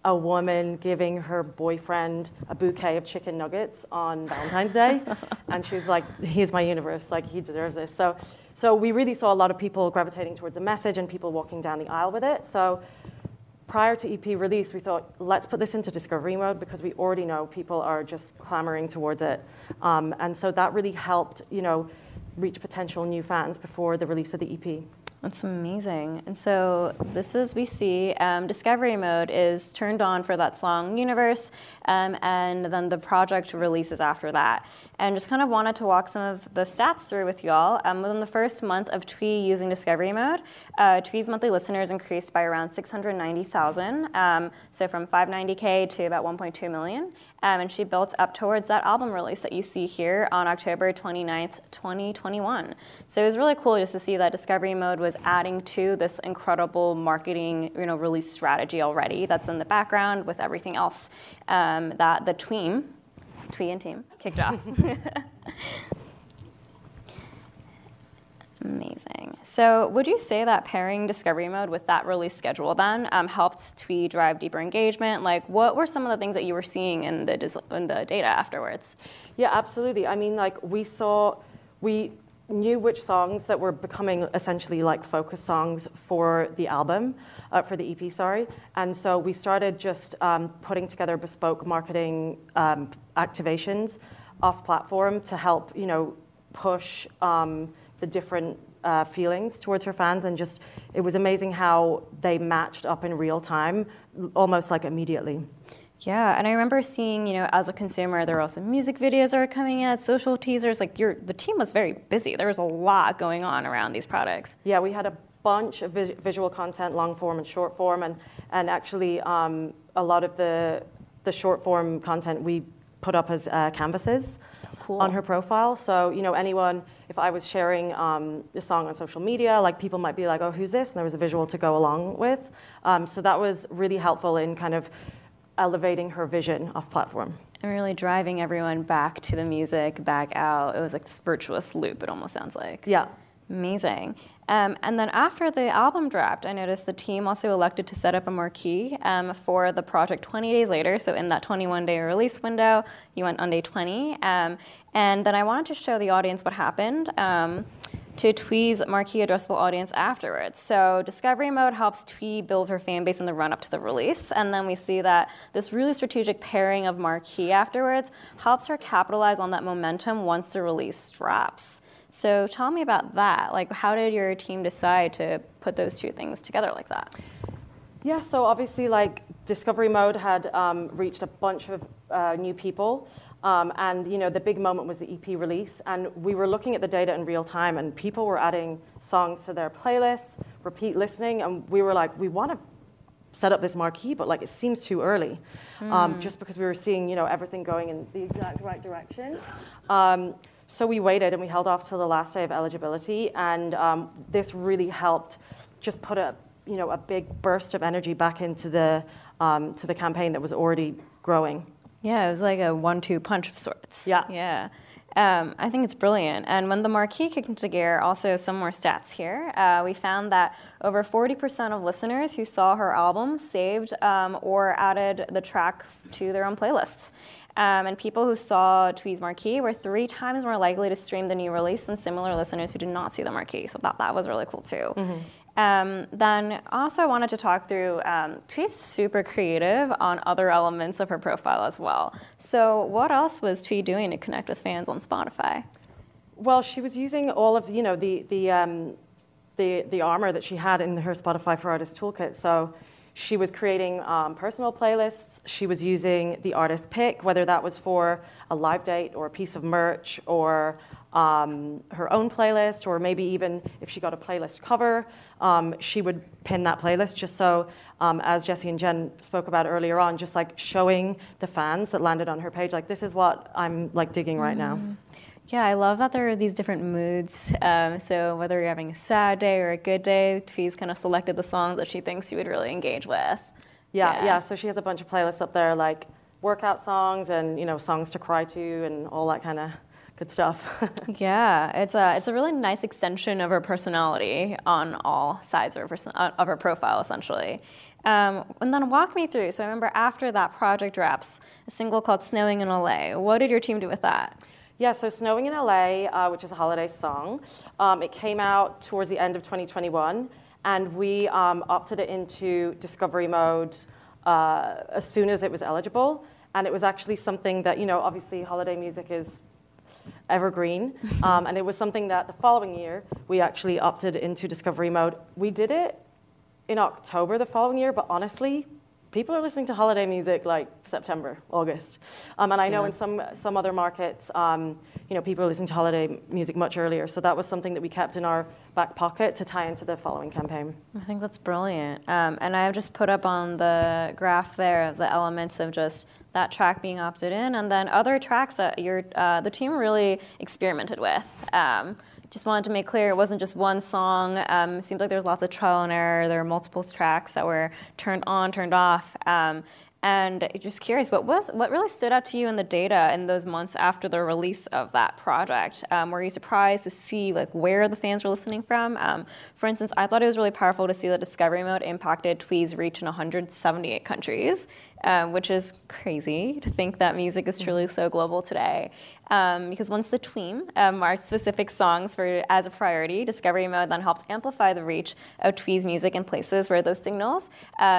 a woman giving her boyfriend a bouquet of chicken nuggets on Valentine's Day, and she was like, "He's my universe. Like, he deserves this." So we really saw a lot of people gravitating towards a message and people walking down the aisle with it. So prior to EP release, we thought, let's put this into discovery mode because we already know people are just clamoring towards it. And so that really helped, you know, reach potential new fans before the release of the EP. That's amazing. And so this is, we see discovery mode is turned on for that song Universe, and then the project releases after that. And just kind of wanted to walk some of the stats through with y'all. Within the first month of Thuy using discovery mode, Thui's monthly listeners increased by around 690,000, so from 590K to about 1.2 million. And she built up towards that album release that you see here on October 29th, 2021. So it was really cool just to see that discovery mode was adding to this incredible marketing, you know, release strategy already that's in the background with everything else that the Thuy and team kicked off. Amazing. So would you say that pairing discovery mode with that release schedule then helped Thuy drive deeper engagement? Like, what were some of the things that you were seeing in the data afterwards? Yeah, absolutely. I mean, like, we knew which songs that were becoming essentially like focus songs for the album, for the EP, sorry. And so we started just putting together bespoke marketing activations off platform to help, you know, push the different feelings towards her fans. And just, it was amazing how they matched up in real time, almost like immediately. Yeah, and I remember seeing, you know, as a consumer, there were also music videos that were coming out, social teasers. Like, the team was very busy. There was a lot going on around these products. Yeah, we had a bunch of visual content, long form and short form, and actually a lot of the short form content we put up as canvases. Cool. On her profile. So, you know, anyone, if I was sharing a song on social media, like, people might be like, oh, who's this? And there was a visual to go along with. So that was really helpful in kind of elevating her vision off platform. And really driving everyone back to the music, back out. It was like this virtuous loop, it almost sounds like. Yeah. Amazing. And then after the album dropped, I noticed the team also elected to set up a marquee for the project 20 days later. So in that 21-day release window, you went on day 20. And then I wanted to show the audience what happened to Thui's marquee addressable audience afterwards. So discovery mode helps Thuy build her fan base in the run-up to the release, and then we see that this really strategic pairing of marquee afterwards helps her capitalize on that momentum once the release drops. So tell me about that. Like, how did your team decide to put those two things together like that? Yeah, so obviously, like, discovery mode had reached a bunch of new people. And, you know, the big moment was the EP release, and we were looking at the data in real time, and people were adding songs to their playlists, repeat listening, and we were like, we want to set up this marquee, but, like, it seems too early, just because we were seeing, you know, everything going in the exact right direction. So we waited, and we held off till the last day of eligibility, and this really helped just put a, you know, a big burst of energy back into the campaign that was already growing. Yeah, it was like a 1-2 punch of sorts. Yeah. Yeah. I think it's brilliant. And when the marquee kicked into gear, also some more stats here. We found that over 40% of listeners who saw her album saved or added the track to their own playlists. And people who saw Thui's marquee were 3 times more likely to stream the new release than similar listeners who did not see the marquee. So that was really cool, too. Mm-hmm. Then also I wanted to talk through, Thui's super creative on other elements of her profile as well. So what else was Thuy doing to connect with fans on Spotify? Well, she was using all of, you know, the armor that she had in her Spotify for Artists toolkit. So she was creating personal playlists. She was using the artist pick, whether that was for a live date or a piece of merch or her own playlist, or maybe even if she got a playlist cover, she would pin that playlist just so, as Jesse and Jen spoke about earlier on, just like showing the fans that landed on her page, like, this is what I'm like digging right now. Yeah, I love that there are these different moods. So whether you're having a sad day or a good day, Thuy kind of selected the songs that she thinks you would really engage with. Yeah. So she has a bunch of playlists up there, like workout songs and, you know, songs to cry to and all that kind of good stuff. Yeah, it's a really nice extension of her personality on all sides of her profile, essentially. And then walk me through. So I remember after that project wraps, a single called Snowing in LA. What did your team do with that? Yeah, so Snowing in LA, which is a holiday song, it came out towards the end of 2021, and we opted it into discovery mode as soon as it was eligible. And it was actually something that, you know, obviously holiday music is evergreen, and it was something that the following year we actually opted into discovery mode. We did it in October the following year, but honestly, people are listening to holiday music like September, August, and I know in some other markets, you know, people are listening to holiday music much earlier. So that was something that we kept in our back pocket to tie into the following campaign. I think that's brilliant. And I've just put up on the graph there of the elements of just that track being opted in, and then other tracks that the team really experimented with. Just wanted to make clear it wasn't just one song. It seems like there was lots of trial and error. There were multiple tracks that were turned on, turned off. And just curious, what really stood out to you in the data in those months after the release of that project? Were you surprised to see like where the fans were listening from? For instance, I thought it was really powerful to see that discovery mode impacted Thuy reach in 178 countries, which is crazy to think that music is truly so global today. Because once the team marked specific songs as a priority, discovery mode then helped amplify the reach of Thuy music in places where those signals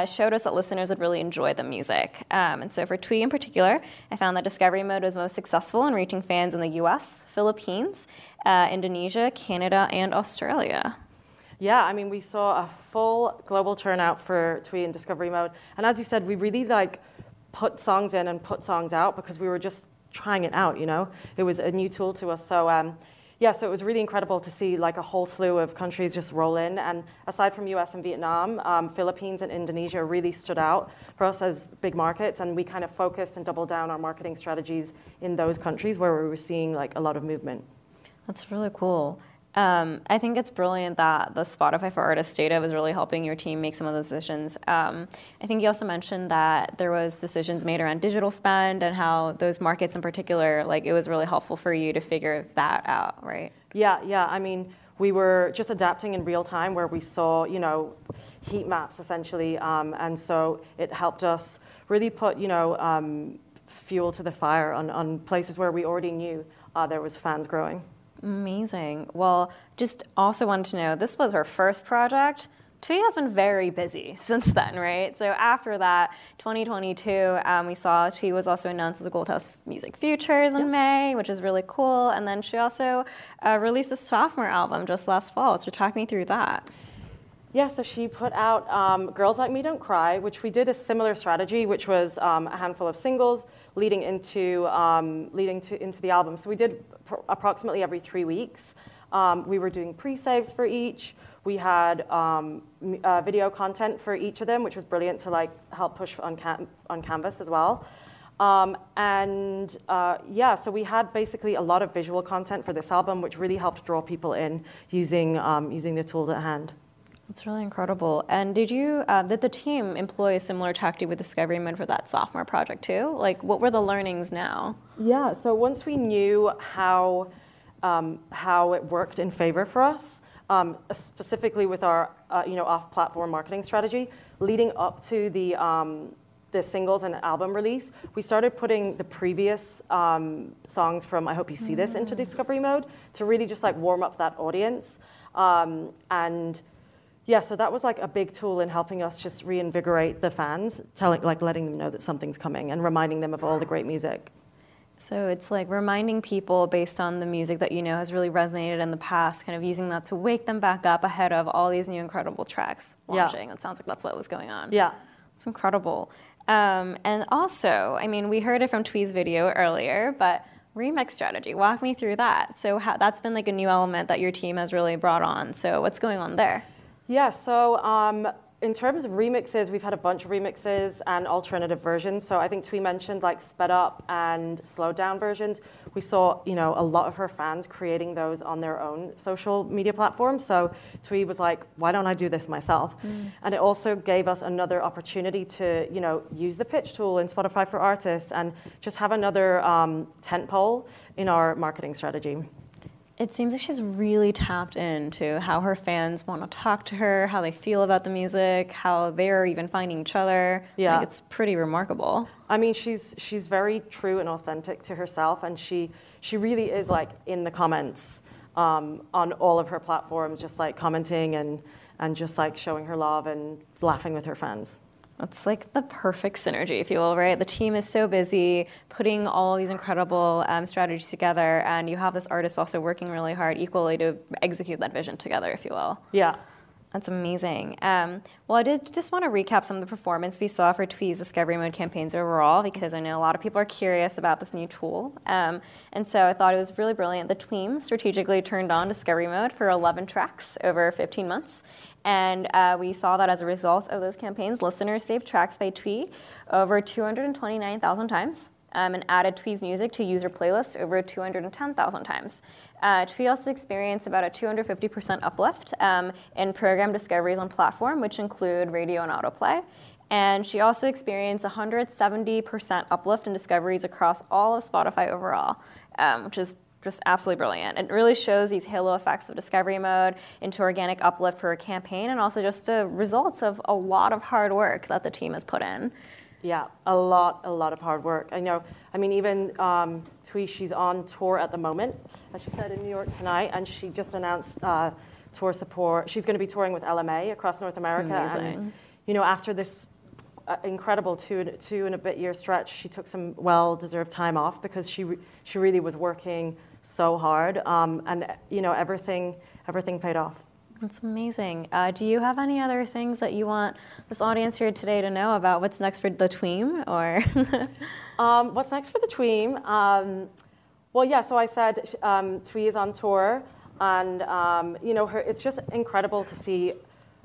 showed us that listeners would really enjoy the music. And so for Thuy in particular, I found that discovery mode was most successful in reaching fans in the US, Philippines, Indonesia, Canada, and Australia. Yeah, I mean, we saw a full global turnout for Thuy in discovery mode. And as you said, we really like put songs in and put songs out because we were just trying it out, you know? It was a new tool to us. So yeah, so it was really incredible to see like a whole slew of countries just roll in. And aside from US and Vietnam, Philippines and Indonesia really stood out for us as big markets. And we kind of focused and doubled down our marketing strategies in those countries where we were seeing like a lot of movement. That's really cool. I think it's brilliant that the Spotify for Artists data was really helping your team make some of those decisions. I think you also mentioned that there was decisions made around digital spend and how those markets in particular, like it was really helpful for you to figure that out, right? Yeah. I mean, we were just adapting in real time where we saw, you know, heat maps essentially, and so it helped us really put, you know, fuel to the fire on places where we already knew there was fans growing. Amazing. Well, just also wanted to know, this was her first project. Thuy has been very busy since then, right? So after that, 2022, we saw Thuy was also announced as a Gold House Music Futures in May, which is really cool. And then she also released a sophomore album just last fall. So talk me through that. Yeah, so she put out Girls Like Me Don't Cry, which we did a similar strategy, which was a handful of singles leading into into the album. So we did approximately every 3 weeks. We were doing pre-saves for each. We had video content for each of them, which was brilliant to like help push on canvas as well. Yeah, so we had basically a lot of visual content for this album, which really helped draw people in using using the tools at hand. That's really incredible. And did the team employ a similar tactic with discovery mode for that sophomore project too? Like, what were the learnings now? Yeah, so once we knew how it worked in favor for us, specifically with our you know, off-platform marketing strategy, leading up to the singles and album release, we started putting the previous songs from I Hope You See This into discovery mode to really just like warm up that audience and. Yeah, so that was like a big tool in helping us just reinvigorate the fans, letting them know that something's coming and reminding them of all the great music. So it's like reminding people based on the music that you know has really resonated in the past, kind of using that to wake them back up ahead of all these new incredible tracks launching. Yeah. It sounds like that's what was going on. Yeah. It's incredible. And also, I mean, we heard it from Thuy's video earlier, but remix strategy, walk me through that. So that's been like a new element that your team has really brought on. So what's going on there? Yeah, so In terms of remixes, we've had a bunch of remixes and alternative versions. So I think Thuy mentioned like sped up and slowed down versions. We saw, you know, a lot of her fans creating those on their own social media platforms. So Thuy was like, why don't I do this myself? Mm. And it also gave us another opportunity to, you know, use the pitch tool in Spotify for Artists and just have another tentpole in our marketing strategy. It seems like she's really tapped into how her fans want to talk to her, how they feel about the music, how they're even finding each other. Yeah. Like, it's pretty remarkable. I mean, she's very true and authentic to herself, and she really is like in the comments on all of her platforms, just like commenting and just like showing her love and laughing with her fans. That's like the perfect synergy, if you will, right? The team is so busy putting all these incredible strategies together, and you have this artist also working really hard equally to execute that vision together, if you will. Yeah. That's amazing. Well, I did just want to recap some of the performance we saw for Thuy Discovery Mode campaigns overall, because I know a lot of people are curious about this new tool. And so I thought it was really brilliant. The team strategically turned on Discovery Mode for 11 tracks over 15 months. And we saw that as a result of those campaigns, listeners saved tracks by Thuy over 229,000 times. And added Thuy's music to user playlists over 210,000 times. Thuy also experienced about a 250% uplift in program discoveries on platform, which include radio and autoplay. And she also experienced 170% uplift in discoveries across all of Spotify overall, which is just absolutely brilliant. It really shows these halo effects of discovery mode into organic uplift for a campaign, and also just the results of a lot of hard work that the team has put in. Yeah, a lot of hard work. I know, I mean, even Thuy, she's on tour at the moment, as she said, in New York tonight, and she just announced tour support. She's going to be touring with LMA across North America. That's amazing. And, you know, after this incredible two and a bit year stretch, she took some well-deserved time off because she really was working so hard, and, you know, everything paid off. That's amazing. Do you have any other things that you want this audience here today to know about what's next for the Thuy? Or what's next for the Thuy? Well, yeah. So I said Thuy is on tour, and you know, it's just incredible to see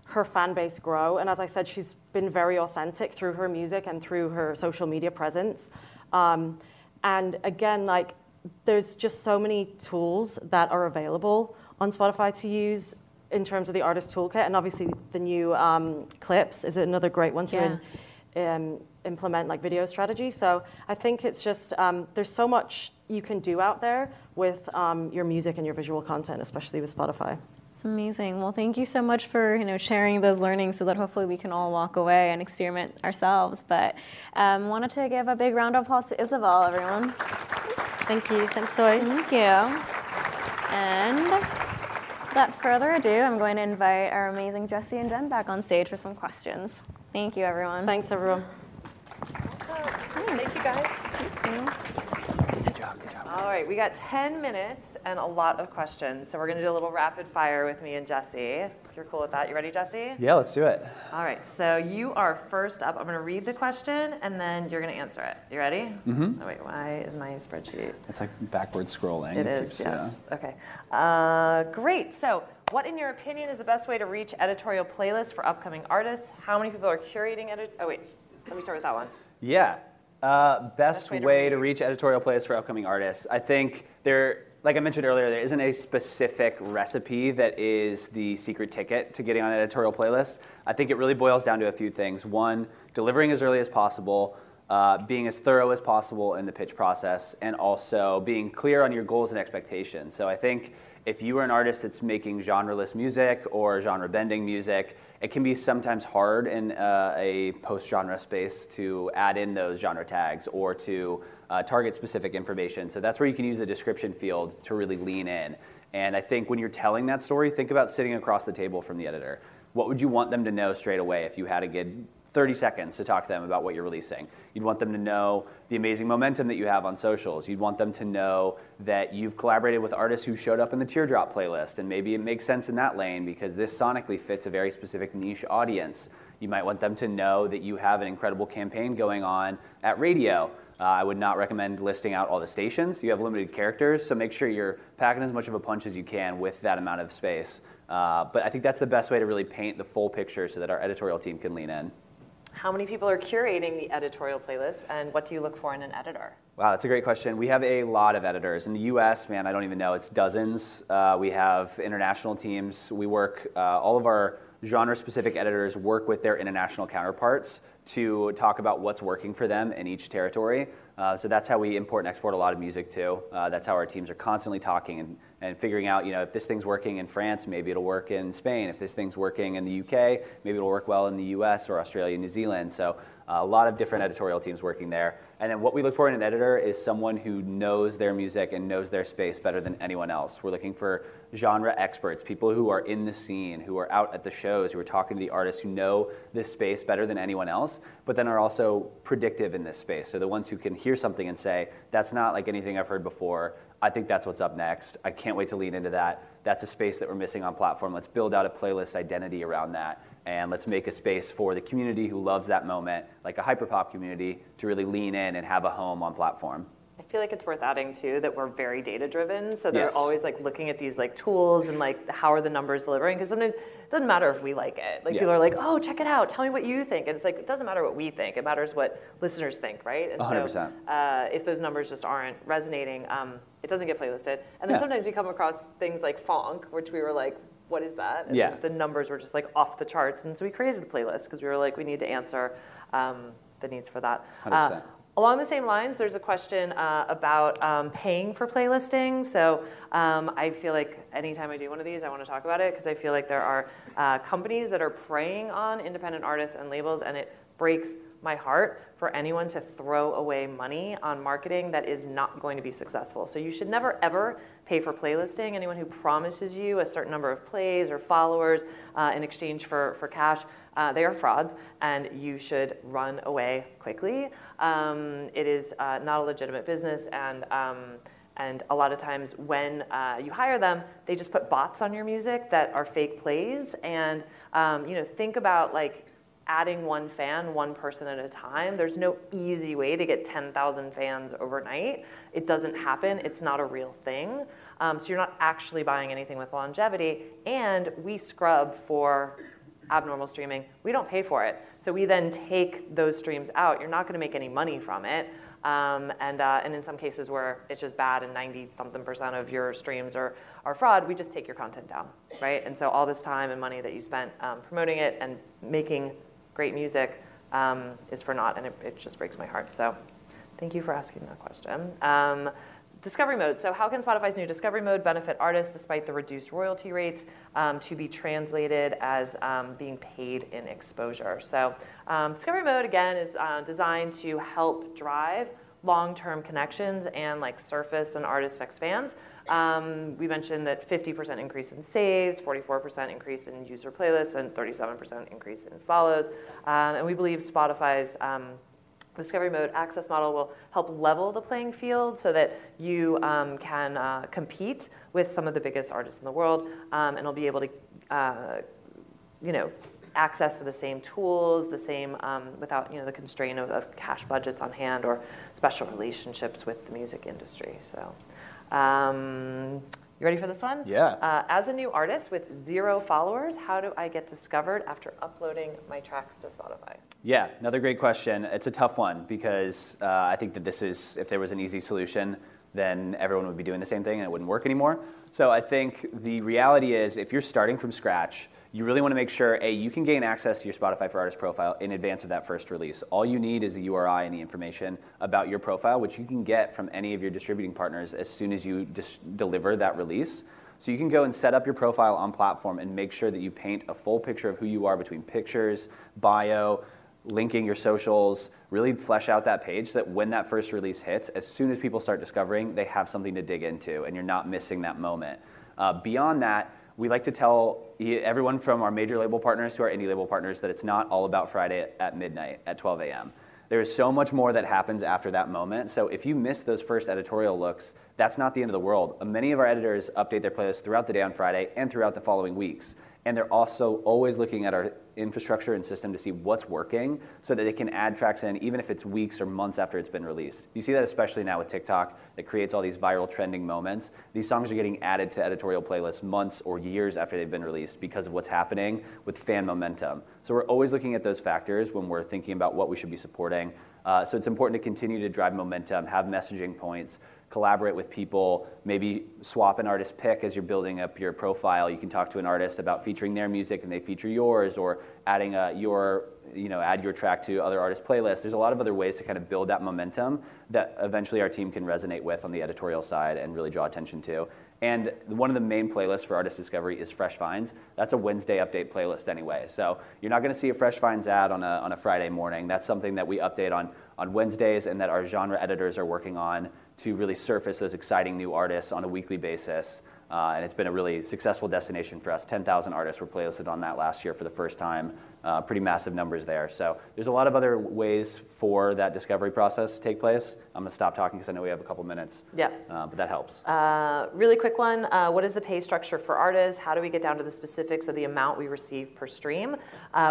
her fan base grow. And as I said, she's been very authentic through her music and through her social media presence. And again, like, there's just so many tools that are available on Spotify to use in terms of the artist toolkit, and obviously the new clips is another great one to implement like video strategy. So I think it's just, there's so much you can do out there with your music and your visual content, especially with Spotify. It's amazing. Well, thank you so much for, you know, sharing those learnings so that hopefully we can all walk away and experiment ourselves. But wanted to give a big round of applause to Isabel, everyone. Thank you. Thanks, Soy. Thank you. And without further ado, I'm going to invite our amazing Jesse and Jen back on stage for some questions. Thank you, everyone. Thanks, everyone. Thanks. Thank you, guys. Thank you. Good job, good job. All right, we got 10 minutes and a lot of questions, so we're going to do a little rapid fire with me and Jesse. If you're cool with that, you ready, Jesse? Yeah, let's do it. All right, so you are first up. I'm going to read the question, and then you're going to answer it. You ready? Mm-hmm. Oh, wait, why is my spreadsheet? It's like backward scrolling. It is, keeps, yes. Yeah. Okay. Great. So what, in your opinion, is the best way to reach editorial playlists for upcoming artists? How many people are curating Oh, wait. Let me start with that one. Yeah. Best way to reach editorial playlists for upcoming artists. I think there, like I mentioned earlier, there isn't a specific recipe that is the secret ticket to getting on an editorial playlist. I think it really boils down to a few things. One, delivering as early as possible, being as thorough as possible in the pitch process, and also being clear on your goals and expectations. So I think if you are an artist that's making genreless music or genre-bending music, it can be sometimes hard in a post-genre space to add in those genre tags or to target specific information. So that's where you can use the description field to really lean in. And I think when you're telling that story, think about sitting across the table from the editor. What would you want them to know straight away if you had a good 30 seconds to talk to them about what you're releasing? You'd want them to know the amazing momentum that you have on socials. You'd want them to know that you've collaborated with artists who showed up in the Teardrop playlist, and maybe it makes sense in that lane because this sonically fits a very specific niche audience. You might want them to know that you have an incredible campaign going on at radio I would not recommend listing out all the stations. You have limited characters, so make sure you're packing as much of a punch as you can with that amount of space. But I think that's the best way to really paint the full picture so that our editorial team can lean in. How many people are curating the editorial playlist, and what do you look for in an editor? Wow, that's a great question. We have a lot of editors. In the US, man, I don't even know, it's dozens. We have international teams. We work, all of our genre-specific editors work with their international counterparts to talk about what's working for them in each territory. So that's how we import and export a lot of music too. That's how our teams are constantly talking and figuring out, you know, if this thing's working in France, maybe it'll work in Spain. If this thing's working in the UK, maybe it'll work well in the US or Australia, New Zealand. So a lot of different editorial teams working there. And then what we look for in an editor is someone who knows their music and knows their space better than anyone else. We're looking for genre experts, people who are in the scene, who are out at the shows, who are talking to the artists, who know this space better than anyone else, but then are also predictive in this space. So the ones who can hear something and say, that's not like anything I've heard before. I think that's what's up next. I can't wait to lean into that. That's a space that we're missing on platform. Let's build out a playlist identity around that. And let's make a space for the community who loves that moment, like a hyperpop community, to really lean in and have a home on platform. I feel like it's worth adding, too, that we're very data-driven. So they're always like looking at these like tools and like how are the numbers delivering? Because sometimes it doesn't matter if we like it. Like people are like, oh, check it out. Tell me what you think. And it's like, it doesn't matter what we think. It matters what listeners think, right? And 100%. So if those numbers just aren't resonating, it doesn't get playlisted. And then sometimes we come across things like Fonk, which we were like, what is that? And the numbers were just like off the charts. And so we created a playlist because we were like, we need to answer the needs for that. 100%. Along the same lines, there's a question about paying for playlisting. So I feel like anytime I do one of these, I want to talk about it because I feel like there are companies that are preying on independent artists and labels, and it breaks my heart for anyone to throw away money on marketing that is not going to be successful. So you should never, ever pay for playlisting. Anyone who promises you a certain number of plays or followers in exchange for cash, they are frauds, and you should run away quickly. It is not a legitimate business, and a lot of times when you hire them, they just put bots on your music that are fake plays. And you know, think about like, adding one fan, one person at a time. There's no easy way to get 10,000 fans overnight. It doesn't happen. It's not a real thing. So you're not actually buying anything with longevity. And we scrub for abnormal streaming. We don't pay for it. So we then take those streams out. You're not going to make any money from it. And in some cases where it's just bad and 90-something% of your streams are fraud, we just take your content down, right? And so all this time and money that you spent promoting it and making great music is for naught, and it just breaks my heart. So thank you for asking that question. Discovery mode. So how can Spotify's new discovery mode benefit artists despite the reduced royalty rates to be translated as being paid in exposure? So discovery mode, again, is designed to help drive long-term connections and like surface an artist's ex-fans. We mentioned that 50% increase in saves, 44% increase in user playlists, and 37% increase in follows. And we believe Spotify's discovery mode access model will help level the playing field so that you can compete with some of the biggest artists in the world, and will be able to, you know, access to the same tools, the same without the constraint of cash budgets on hand or special relationships with the music industry. So. You ready for this one? Yeah. As a new artist with 0 followers, how do I get discovered after uploading my tracks to Spotify? Yeah, another great question. It's a tough one because I think that this is, if there was an easy solution, then everyone would be doing the same thing and it wouldn't work anymore. So I think the reality is if you're starting from scratch, you really want to make sure, A, you can gain access to your Spotify for Artists profile in advance of that first release. All you need is the URI and the information about your profile, which you can get from any of your distributing partners as soon as you deliver that release. So you can go and set up your profile on platform and make sure that you paint a full picture of who you are between pictures, bio, linking your socials, really flesh out that page so that when that first release hits, as soon as people start discovering, they have something to dig into and you're not missing that moment. Beyond that, we like to tell everyone from our major label partners to our indie label partners that it's not all about Friday at midnight at 12 a.m. There is so much more that happens after that moment. So if you miss those first editorial looks, that's not the end of the world. Many of our editors update their playlists throughout the day on Friday and throughout the following weeks. And they're also always looking at our infrastructure and system to see what's working so that they can add tracks in, even if it's weeks or months after it's been released. You see that especially now with TikTok that creates all these viral trending moments. These songs are getting added to editorial playlists months or years after they've been released because of what's happening with fan momentum. So we're always looking at those factors when we're thinking about what we should be supporting. So it's important to continue to drive momentum, have messaging points, collaborate with people, maybe swap an artist pick as you're building up your profile. You can talk to an artist about featuring their music and they feature yours, or adding add your track to other artists' playlists. There's a lot of other ways to kind of build that momentum that eventually our team can resonate with on the editorial side and really draw attention to. And one of the main playlists for artist discovery is Fresh Finds. That's a Wednesday update playlist anyway. So you're not gonna see a Fresh Finds ad on a Friday morning. That's something that we update on Wednesdays and that our genre editors are working on to really surface those exciting new artists on a weekly basis. And it's been a really successful destination for us. 10,000 artists were playlisted on that last year for the first time. Pretty massive numbers there. So there's a lot of other ways for that discovery process to take place. I'm going to stop talking because I know we have a couple minutes. Yeah. But that helps. Really quick one. What is the pay structure for artists? How do we get down to the specifics of the amount we receive per stream?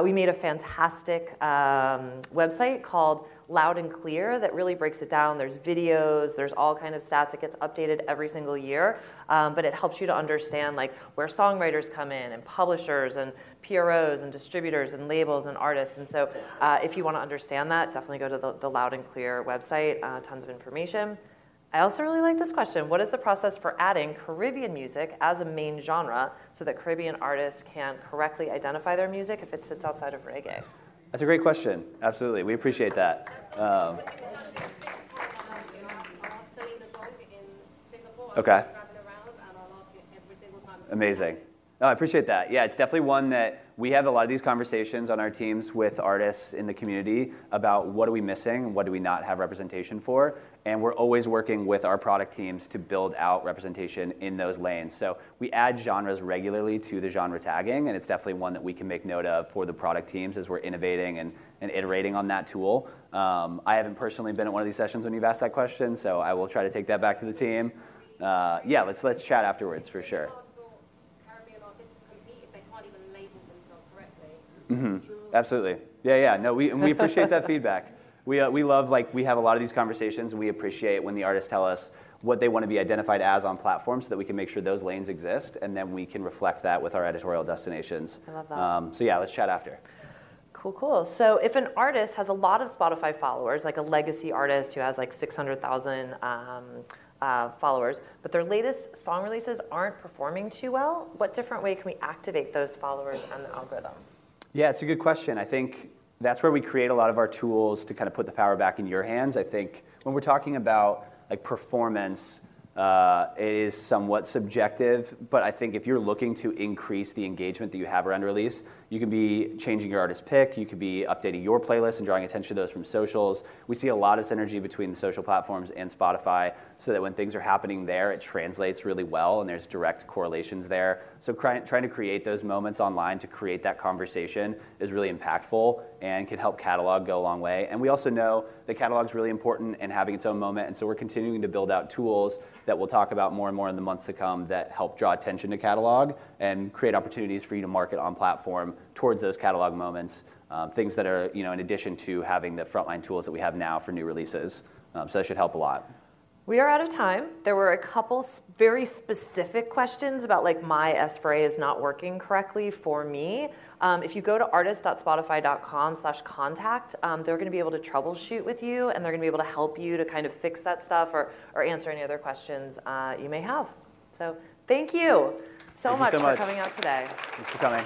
We made a fantastic website called Loud and Clear that really breaks it down. There's videos, there's all kind of stats. It gets updated every single year, but it helps you to understand like where songwriters come in and publishers and PROs and distributors and labels and artists. And so if you want to understand that, definitely go to the Loud and Clear website, tons of information. I also really like this question. What is the process for adding Caribbean music as a main genre so that Caribbean artists can correctly identify their music if it sits outside of reggae? That's a great question. Absolutely. We appreciate that. Okay. Amazing. No, I appreciate that. Yeah, it's definitely one that we have a lot of these conversations on our teams with artists in the community about what are we missing, what do we not have representation for, and we're always working with our product teams to build out representation in those lanes. So we add genres regularly to the genre tagging, and it's definitely one that we can make note of for the product teams as we're innovating and iterating on that tool. I haven't personally been at one of these sessions when you've asked that question, so I will try to take that back to the team. Yeah, let's chat afterwards for sure. Mm-hmm. Absolutely. Yeah. No, we appreciate that feedback. We love, like, we have a lot of these conversations, and we appreciate when the artists tell us what they want to be identified as on platforms so that we can make sure those lanes exist, and then we can reflect that with our editorial destinations. I love that. So yeah, let's chat after. Cool. So if an artist has a lot of Spotify followers, like a legacy artist who has like 600,000 followers, but their latest song releases aren't performing too well, what different way can we activate those followers and the algorithm? Yeah, it's a good question. I think that's where we create a lot of our tools to kind of put the power back in your hands. I think when we're talking about like performance, it is somewhat subjective, but I think if you're looking to increase the engagement that you have around release, you can be changing your artist pick, you could be updating your playlist and drawing attention to those from socials. We see a lot of synergy between the social platforms and Spotify so that when things are happening there, it translates really well and there's direct correlations there. So trying to create those moments online to create that conversation is really impactful and can help catalog go a long way. And we also know that catalog's really important and having its own moment, and so we're continuing to build out tools that we'll talk about more and more in the months to come that help draw attention to catalog and create opportunities for you to market on platform towards those catalog moments, things that are, in addition to having the frontline tools that we have now for new releases. So that should help a lot. We are out of time. There were a couple very specific questions about like my S4A is not working correctly for me. If you go to artist.spotify.com/contact, they're going to be able to troubleshoot with you, and they're going to be able to help you to kind of fix that stuff or answer any other questions you may have. So thank you so much for coming out today. Thanks for coming.